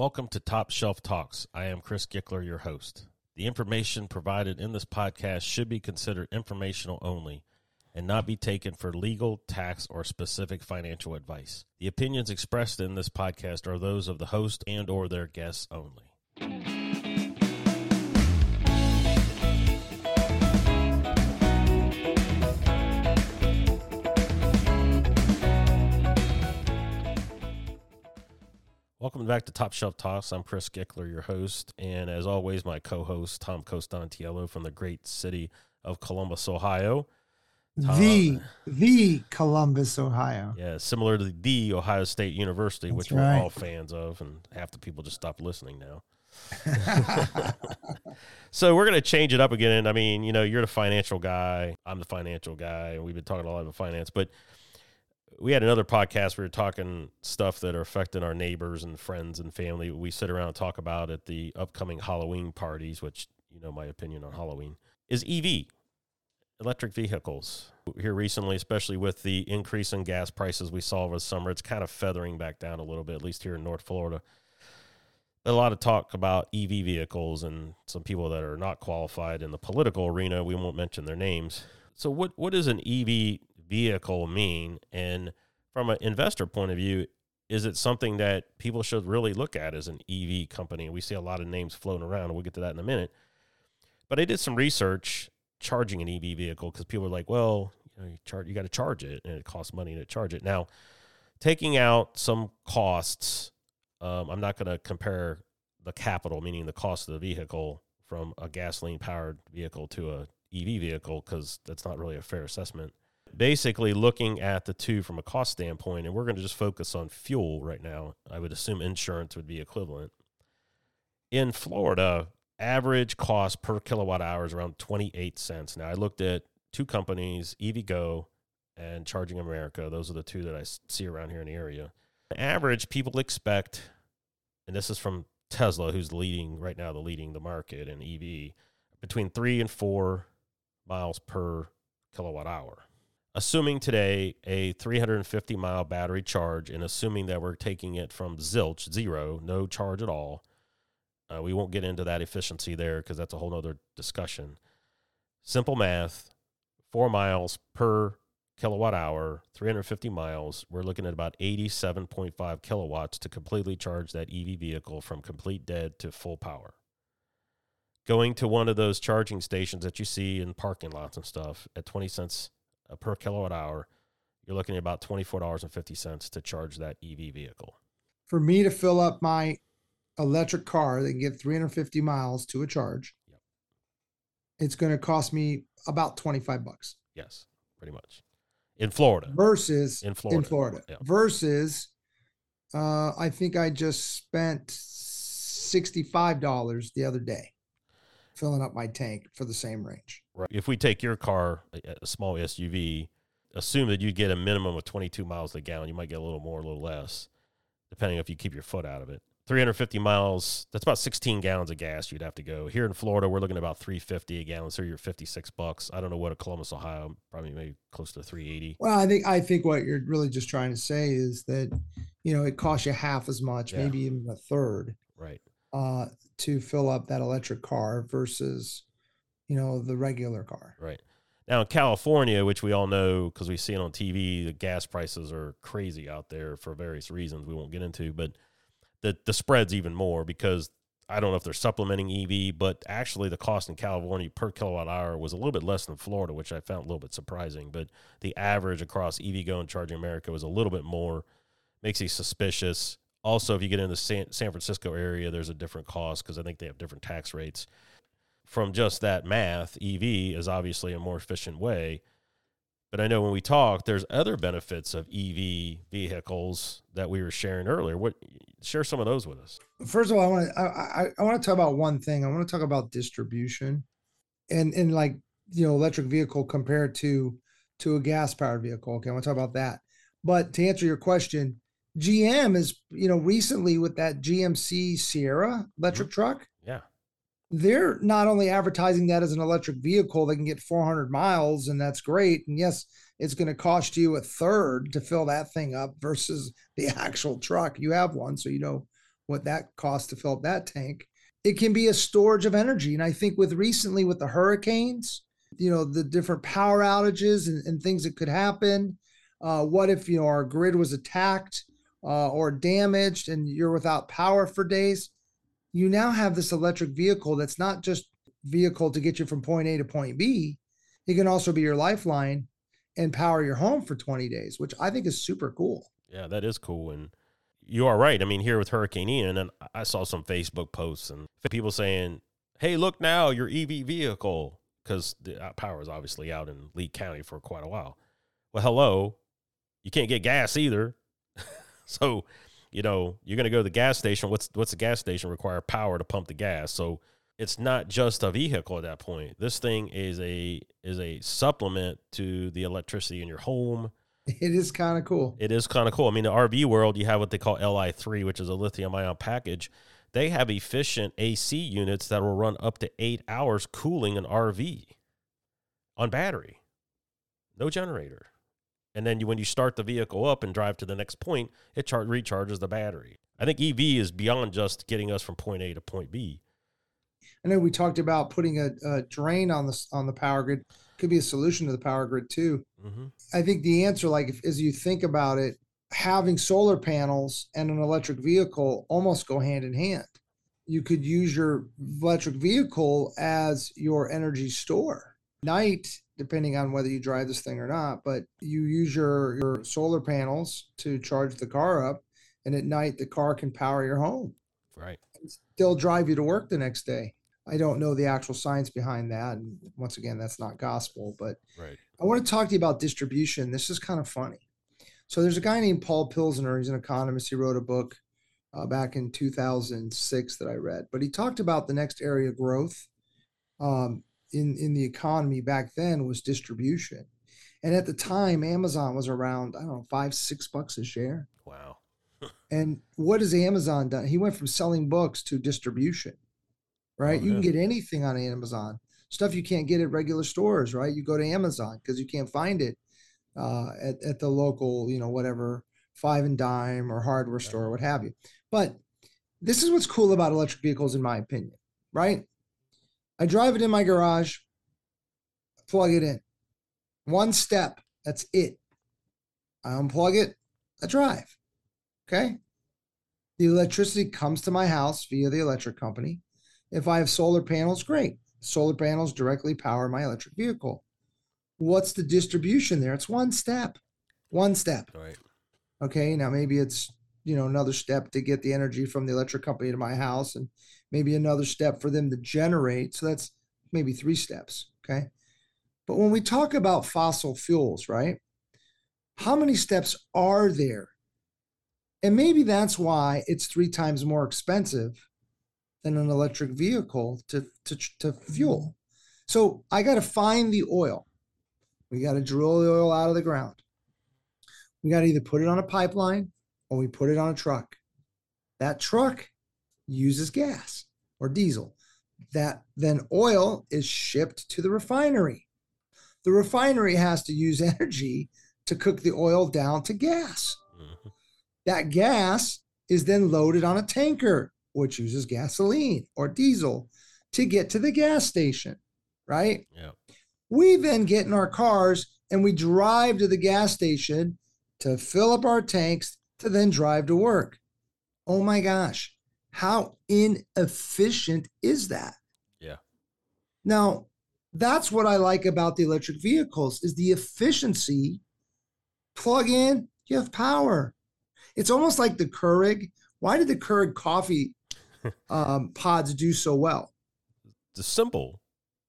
Welcome to Top Shelf Talks. I am Chris Gickler, your host. The information provided in this podcast should be considered informational only and not be taken for legal, tax, or specific financial advice. The opinions expressed in this podcast are those of the host and or their guests only. Welcome back to Top Shelf Talks. I'm Chris Gickler, your host, and as always, my co-host, Tom Costantiello from the great city of Columbus, Ohio. Tom, the Columbus, Ohio. Yeah, similar to the Ohio State University, that's which right. We're all fans of, and half the people just stopped listening now. So we're going to change it up again. I mean, you know, you're the financial guy. I'm the financial guy, and we've been talking a lot about finance, but we had another podcast where we were talking stuff that are affecting our neighbors and friends and family. We sit around and talk about at the upcoming Halloween parties, which, you know, my opinion on Halloween is EV, electric vehicles. Here recently, especially with the increase in gas prices we saw over the summer, it's kind of feathering back down a little bit, at least here in North Florida. A lot of talk about EV vehicles and some people that are not qualified in the political arena. We won't mention their names. So what is an EV vehicle mean? And from an investor point of view, is it something that people should really look at as an EV company? We see a lot of names floating around, and we'll get to that in a minute. But I did some research charging an EV vehicle because people are like, well, you know, you got to charge it, and it costs money to charge it. Now, taking out some costs, I'm not going to compare the capital, meaning the cost of the vehicle, from a gasoline-powered vehicle to an EV vehicle because that's not really a fair assessment. Basically looking at the two from a cost standpoint, and we're going to just focus on fuel right now. I would assume insurance would be equivalent. In Florida, average cost per kilowatt hour is around 28 cents. Now, I looked at two companies, EVgo and Charging America. Those are the two that I see around here in the area. On average, people expect, and this is from Tesla, who's leading the market in EV, between 3 and 4 miles per kilowatt hour. Assuming today a 350-mile battery charge, and assuming that we're taking it from zilch, zero, no charge at all, we won't get into that efficiency there because that's a whole other discussion. Simple math, 4 miles per kilowatt hour, 350 miles, we're looking at about 87.5 kilowatts to completely charge that EV vehicle from complete dead to full power. Going to one of those charging stations that you see in parking lots and stuff at 20 cents per kilowatt hour, you're looking at about $24.50 to charge that EV vehicle. For me to fill up my electric car that can get 350 miles to a charge, yep, it's going to cost me about $25. Yes, pretty much. In Florida. Versus in Florida. Yeah. Versus, I think I just spent $65 the other day filling up my tank for the same range. Right. If we take your car, a small SUV, assume that you get a minimum of 22 miles a gallon. You might get a little more, a little less, depending if you keep your foot out of it. 350 miles, that's about 16 gallons of gas you'd have to go. Here in Florida, we're looking at about 350 a gallon, so you're $56. I don't know what a Columbus, Ohio, probably maybe close to 380. Well, I think what you're really just trying to say is that, you know, it costs you half as much, yeah, maybe even a third. Right. To fill up that electric car versus, you know, the regular car. Right. Now in California, which we all know because we see it on TV, the gas prices are crazy out there for various reasons we won't get into, but the spread's even more because I don't know if they're supplementing EV, but actually the cost in California per kilowatt hour was a little bit less than Florida, which I found a little bit surprising, but the average across EVgo and Charging America was a little bit more. Makes you suspicious. Also, if you get into the San Francisco area, there's a different cost because I think they have different tax rates. From just that math, EV is obviously a more efficient way. But I know when we talk, there's other benefits of EV vehicles that we were sharing earlier. Share some of those with us. First of all, I want to talk about one thing. I want to talk about distribution and like, you know, electric vehicle compared to a gas-powered vehicle. Okay, I want to talk about that. But to answer your question, GM is, you know, recently with that GMC Sierra electric truck. Yeah. They're not only advertising that as an electric vehicle, they can get 400 miles and that's great. And yes, it's going to cost you a third to fill that thing up versus the actual truck. You have one, so you know what that costs to fill up that tank. It can be a storage of energy. And I think with recently with the hurricanes, you know, the different power outages and things that could happen. What if, you know, our grid was attacked or damaged and you're without power for days? You now have this electric vehicle that's not just vehicle to get you from point A to point B. It can also be your lifeline and power your home for 20 days, which I think is super cool. Yeah, that is cool. And you are right. I mean, here with Hurricane Ian, and I saw some Facebook posts and people saying, hey, look now, your EV vehicle, because the power is obviously out in Lee County for quite a while. Well, hello, you can't get gas either. So, you know, you're going to go to the gas station. What's the gas station require? Power to pump the gas. So it's not just a vehicle at that point. This thing is a supplement to the electricity in your home. It is kind of cool. It is kind of cool. I mean, the RV world, you have what they call Li3, which is a lithium-ion package. They have efficient AC units that will run up to 8 hours cooling an RV on battery. No generator. And then when you start the vehicle up and drive to the next point, it recharges the battery. I think EV is beyond just getting us from point A to point B. I know we talked about putting a drain on the power grid. Could be a solution to the power grid too. Mm-hmm. I think the answer, as you think about it, having solar panels and an electric vehicle almost go hand in hand. You could use your electric vehicle as your energy store. Night, depending on whether you drive this thing or not, but you use your solar panels to charge the car up, and at night the car can power your home. Right. And still drive you to work the next day. I don't know the actual science behind that. And once again, that's not gospel, but right. I want to talk to you about distribution. This is kind of funny. So there's a guy named Paul Pilsner. He's an economist. He wrote a book back in 2006 that I read, but he talked about the next area of growth in the economy back then was distribution. And at the time, Amazon was around, I don't know, $5-6 a share. Wow. And what has Amazon done? He went from selling books to distribution, right? Oh, you can get anything on Amazon, stuff you can't get at regular stores, right? You go to Amazon because you can't find it at the local, whatever, Five and Dime or hardware store, what have you. But this is what's cool about electric vehicles, in my opinion, right? I drive it in my garage, plug it in. One step, that's it. I unplug it, I drive. Okay. The electricity comes to my house via the electric company. If I have solar panels, great. Solar panels directly power my electric vehicle. What's the distribution there? It's one step. Right. Okay. Now maybe it's, another step to get the energy from the electric company to my house, and maybe another step for them to generate. So that's maybe 3 steps. Okay. But when we talk about fossil fuels, right? How many steps are there? And maybe that's why it's 3 times more expensive than an electric vehicle to fuel. So I got to find the oil. We got to drill the oil out of the ground. We got to either put it on a pipeline or we put it on a truck. That truck uses gas or diesel. That then oil is shipped to the refinery. The refinery has to use energy to cook the oil down to gas. Mm-hmm. That gas is then loaded on a tanker, which uses gasoline or diesel to get to the gas station, right? Yeah. We then get in our cars and we drive to the gas station to fill up our tanks to then drive to work. Oh my gosh, how inefficient is that? Yeah. Now, that's what I like about the electric vehicles is the efficiency. Plug in, you have power. It's almost like the Keurig. Why did the Keurig coffee pods do so well? It's simple.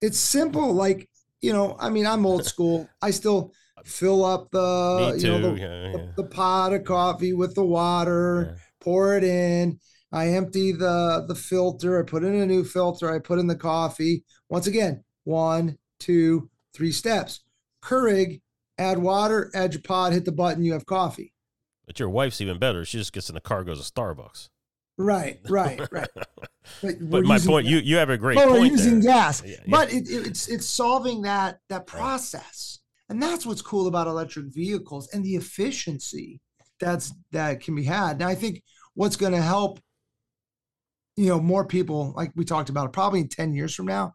It's simple. I'm old school. I still fill up the pot of coffee with the water, pour it in. I empty the filter. I put in a new filter. I put in the coffee. Once again, 1, 2, 3 steps. Keurig, add water, add your pod, hit the button, you have coffee. But your wife's even better. She just gets in the car, goes to Starbucks. Right. But my point, you have a great point. We're using gas. Yeah. But it's solving that process. And that's what's cool about electric vehicles and the efficiency that can be had. Now, I think what's going to help you know, more people, like we talked about, probably 10 years from now,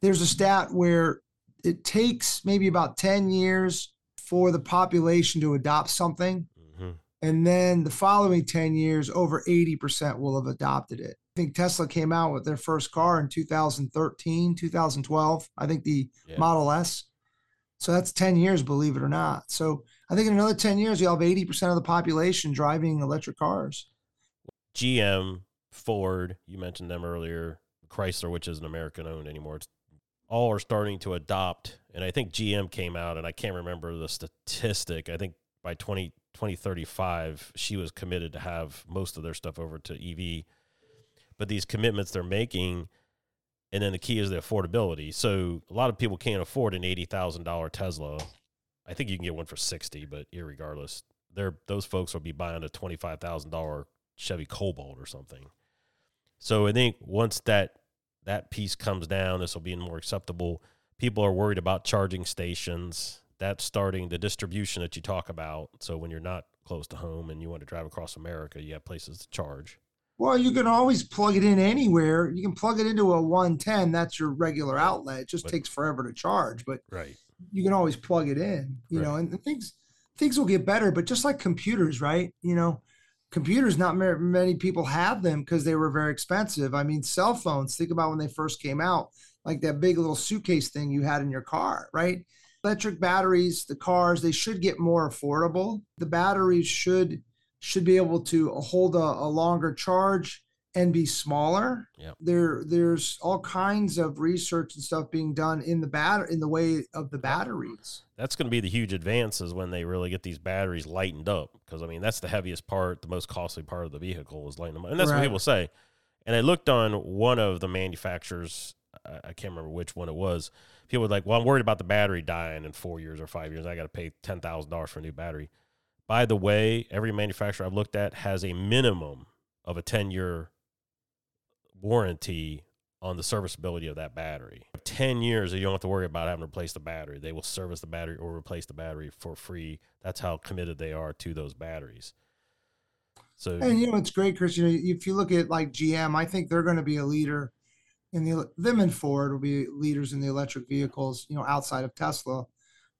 there's a stat where it takes maybe about 10 years for the population to adopt something. Mm-hmm. And then the following 10 years, over 80% will have adopted it. I think Tesla came out with their first car in 2013, 2012, I think the Model S. So that's 10 years, believe it or not. So I think in another 10 years, you'll have 80% of the population driving electric cars. GM, Ford, you mentioned them earlier, Chrysler, which isn't American-owned anymore, all are starting to adopt. And I think GM came out, and I can't remember the statistic. I think by 2035, she was committed to have most of their stuff over to EV. But these commitments they're making, and then the key is the affordability. So a lot of people can't afford an $80,000 Tesla. I think you can get one for $60,000, but irregardless, those folks will be buying a $25,000 Chevy Cobalt or something. So I think once that piece comes down, this will be more acceptable. People are worried about charging stations. That's starting the distribution that you talk about. So when you're not close to home and you want to drive across America, you have places to charge. Well, you can always plug it in anywhere. You can plug it into a 110. That's your regular outlet. It just takes forever to charge, but you can always plug it in, you know, and things will get better. But just like computers, right? You know, computers, not many people have them because they were very expensive. I mean, cell phones, think about when they first came out, like that big little suitcase thing you had in your car, right? Electric batteries, the cars, they should get more affordable. The batteries should be able to hold a longer charge and be smaller. Yep. There's all kinds of research and stuff being done in the way of the batteries. That's going to be the huge advances when they really get these batteries lightened up. Because, I mean, that's the heaviest part, the most costly part of the vehicle is lighting them up. And that's what people say. And I looked on one of the manufacturers, I can't remember which one it was. People were like, well, I'm worried about the battery dying in 4 years or 5 years. I got to pay $10,000 for a new battery. By the way, every manufacturer I've looked at has a minimum of a 10-year warranty on the serviceability of that battery. 10 years, you don't have to worry about having to replace the battery. They will service the battery or replace the battery for free. That's how committed they are to those batteries. So, and, you know, it's great, Chris. You know, if you look at, like, GM, I think they're going to be a leader. Them and Ford will be leaders in the electric vehicles, you know, outside of Tesla.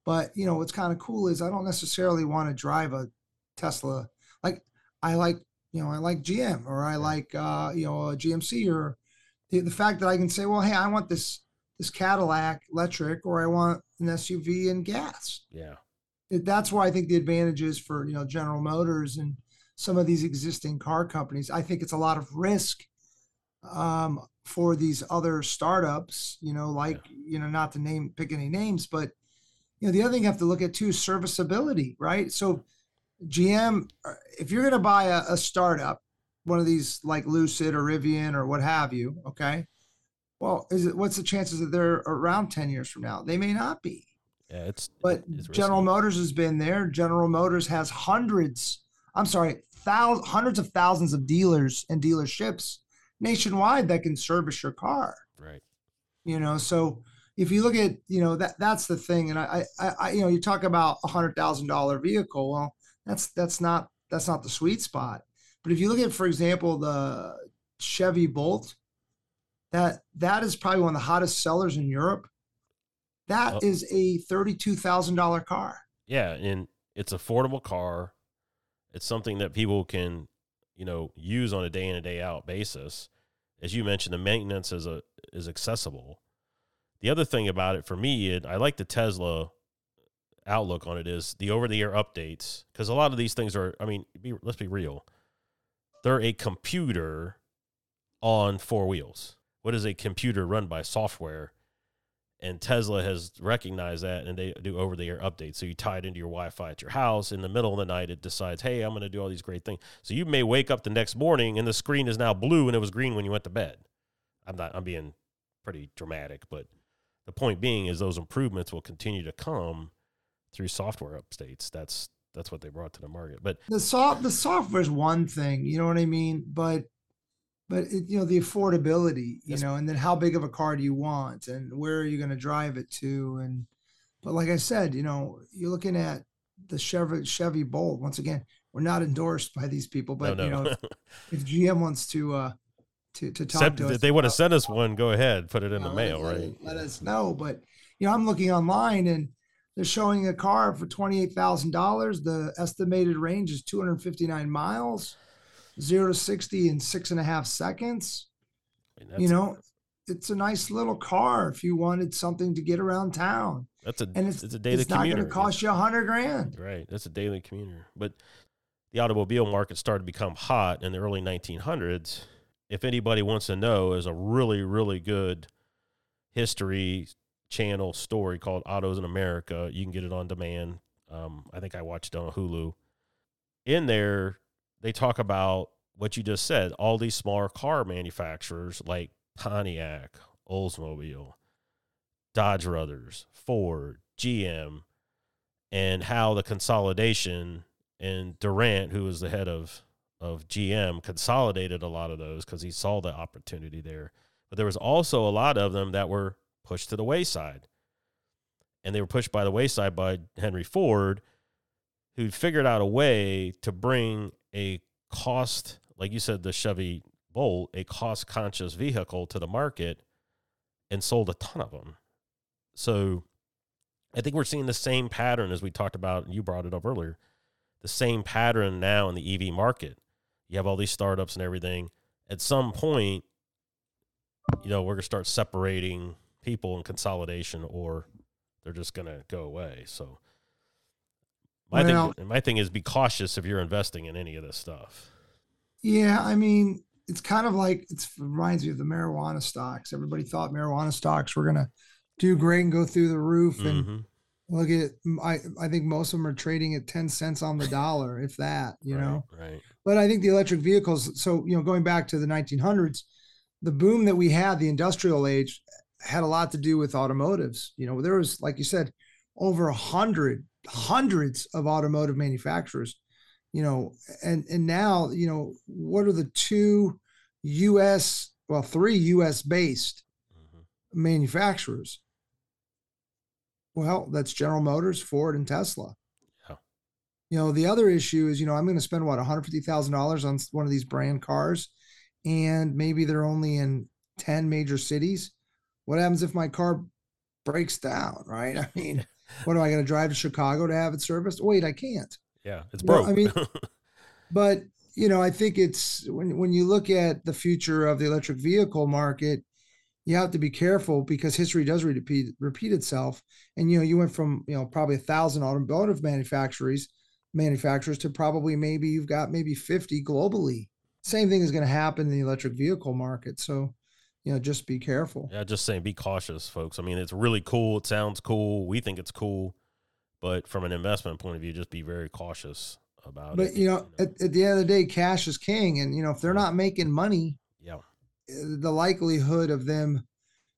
But, you know, what's kind of cool is I don't necessarily want to drive a Tesla. Like, I like GM or I like, a GMC, or the fact that I can say, well, hey, I want this Cadillac electric, or I want an SUV and gas. Yeah. That's why I think the advantage is for, you know, General Motors and some of these existing car companies. I think it's a lot of risk for these other startups, you know, like, you know, not to pick any names, but, you know, the other thing you have to look at too is serviceability, right? So GM, if you're going to buy a startup, one of these like Lucid or Rivian or what have you, okay, well, what's the chances that they're around 10 years from now? They may not be. Yeah, it's General Motors has been there. General Motors has hundreds of thousands of dealers and dealerships nationwide that can service your car. Right. You know, so if you look at, you know, that's the thing. And I you know, you talk about $100,000 vehicle. Well, that's not the sweet spot. But if you look at, for example, the Chevy Bolt, that is probably one of the hottest sellers in Europe. That is a $32,000 car. Yeah. And it's an affordable car. It's something that people can, you know, use on a day in and day out basis. As you mentioned, the maintenance is accessible. The other thing about it for me, I like the Tesla outlook on it, is the over-the-air updates, because a lot of these things are, I mean, let's be real. They're a computer on four wheels. What is a computer run by? Software? And Tesla has recognized that, and they do over-the-air updates. So you tie it into your Wi-Fi at your house. In the middle of the night, it decides, hey, I'm going to do all these great things. So you may wake up the next morning, and the screen is now blue, and it was green when you went to bed. I'm being pretty dramatic, but the point being is those improvements will continue to come through software updates. That's what they brought to the market. But the software is one thing, you know what I mean? But it, you know, the affordability, you know, and then how big of a car do you want, and where are you going to drive it to? And, but like I said, you know, you're looking at the Chevy Bolt. Once again, we're not endorsed by these people, but you know, if GM wants to, to talk to us. If they would have sent us one, go ahead, put it in the mail, right? Let us know. But, you know, I'm looking online and they're showing a car for $28,000. The estimated range is 259 miles, 0 to 60 in 6.5 seconds. I mean, you know, it's a nice little car if you wanted something to get around town. That's a, and it's a daily commuter. It's not going to cost you $100,000. Right. That's a daily commuter. But the automobile market started to become hot in the early 1900s. If anybody wants to know, is a really, really good history channel story called Autos in America. You can get it on demand. I think I watched it on Hulu. In there, they talk about what you just said, all these smaller car manufacturers like Pontiac, Oldsmobile, Dodge Brothers, Ford, GM, and how the consolidation, and Durant, who was the head of GM, consolidated a lot of those because he saw the opportunity there. But there was also a lot of them that were pushed to the wayside. And they were pushed by the wayside by Henry Ford, who figured out a way to bring a cost, like you said, the Chevy Bolt, a cost-conscious vehicle to the market, and sold a ton of them. So I think we're seeing the same pattern as we talked about, and you brought it up earlier, the same pattern now in the EV market. You have all these startups and everything. At some point, you know, we're going to start separating people in consolidation, or they're just going to go away. So my thing is, be cautious if you're investing in any of this stuff. Yeah, I mean, it's kind of like, it reminds me of the marijuana stocks. Everybody thought marijuana stocks were going to do great and go through the roof. And look at, I think most of them are trading at 10 cents on the dollar, if that, you know? Right. But I think the electric vehicles, so, you know, going back to the 1900s, the boom that we had, the industrial age, had a lot to do with automotives. You know, there was, like you said, over 100 of automotive manufacturers, you know, and now, you know, what are the three U.S. based manufacturers? Well, that's General Motors, Ford, and Tesla. Yeah. You know, the other issue is, you know, I'm going to spend, what, $150,000 on one of these brand cars, and maybe they're only in 10 major cities. What happens if my car breaks down, right? I mean, what, am I going to drive to Chicago to have it serviced? Wait, I can't. Yeah, it's broke. You know, I mean, but, you know, I think it's when you look at the future of the electric vehicle market, you have to be careful because history does repeat itself. And, you know, you went from, you know, probably 1,000 automotive manufacturers to probably maybe you've got maybe 50 globally. Same thing is going to happen in the electric vehicle market. So, you know, just be careful. Yeah, just saying, be cautious, folks. I mean, it's really cool. It sounds cool. We think it's cool. But from an investment point of view, just be very cautious about it. But, you know, at the end of the day, cash is king. And, you know, if they're not making money, the likelihood of them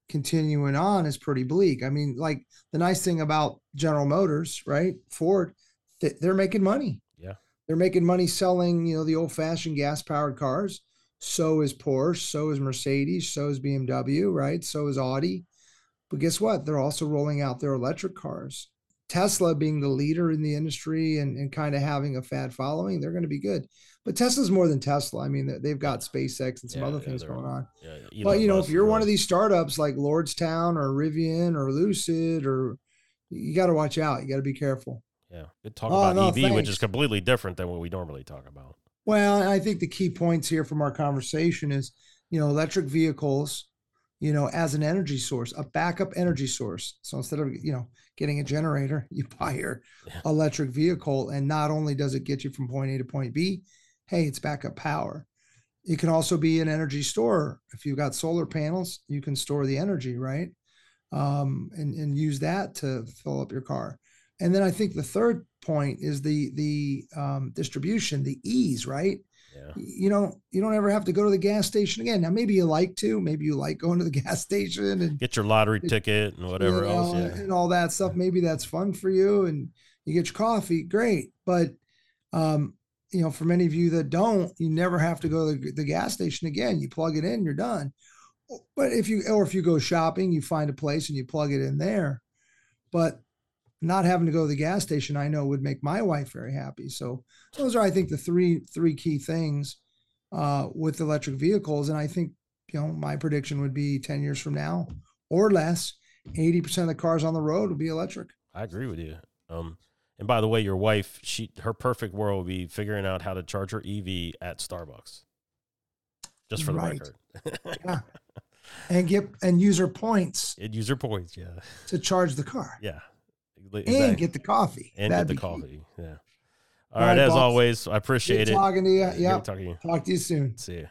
continuing on is pretty bleak. I mean, like the nice thing about General Motors, right? Ford, they're making money. Yeah. They're making money selling, you know, the old fashioned gas powered cars. So is Porsche. So is Mercedes. So is BMW, right? So is Audi. But guess what? They're also rolling out their electric cars. Tesla being the leader in the industry and kind of having a fad following, they're going to be good. But Tesla's more than Tesla. I mean, they've got SpaceX and some other things going on. Yeah, but, you know, if you're one of these startups like Lordstown or Rivian or Lucid, or you got to watch out. You got to be careful. Yeah. Good talk about EV, which is completely different than what we normally talk about. Well, I think the key points here from our conversation is, you know, electric vehicles, you know, as an energy source, a backup energy source. So instead of, you know, getting a generator, you buy your electric vehicle. And not only does it get you from point A to point B, hey, it's backup power. It can also be an energy store. If you've got solar panels, you can store the energy, right? And use that to fill up your car. And then I think the third point is the distribution, the ease, right? Yeah. You don't ever have to go to the gas station again. Now, maybe you like to. Maybe you like going to the gas station and get your lottery ticket and whatever else. Yeah. And all that stuff. Maybe that's fun for you and you get your coffee. Great. But, you know, for many of you that don't, you never have to go to the gas station again. You plug it in, you're done. But if you go shopping, you find a place and you plug it in there. But not having to go to the gas station, I know, would make my wife very happy. So those are, I think, the three key things with electric vehicles. And I think you know, my prediction would be 10 years from now or less, 80% of the cars on the road will be electric. I agree with you. And by the way, your wife, her perfect world would be figuring out how to charge her EV at Starbucks. Just for the record. Yeah. And use her points. And use her points, yeah. To charge the car. Yeah. Exactly. And get the coffee. And that'd get the coffee. Key. Yeah. All right, as always, I appreciate it. Good talking to you. Yeah. Talk to you soon. See you.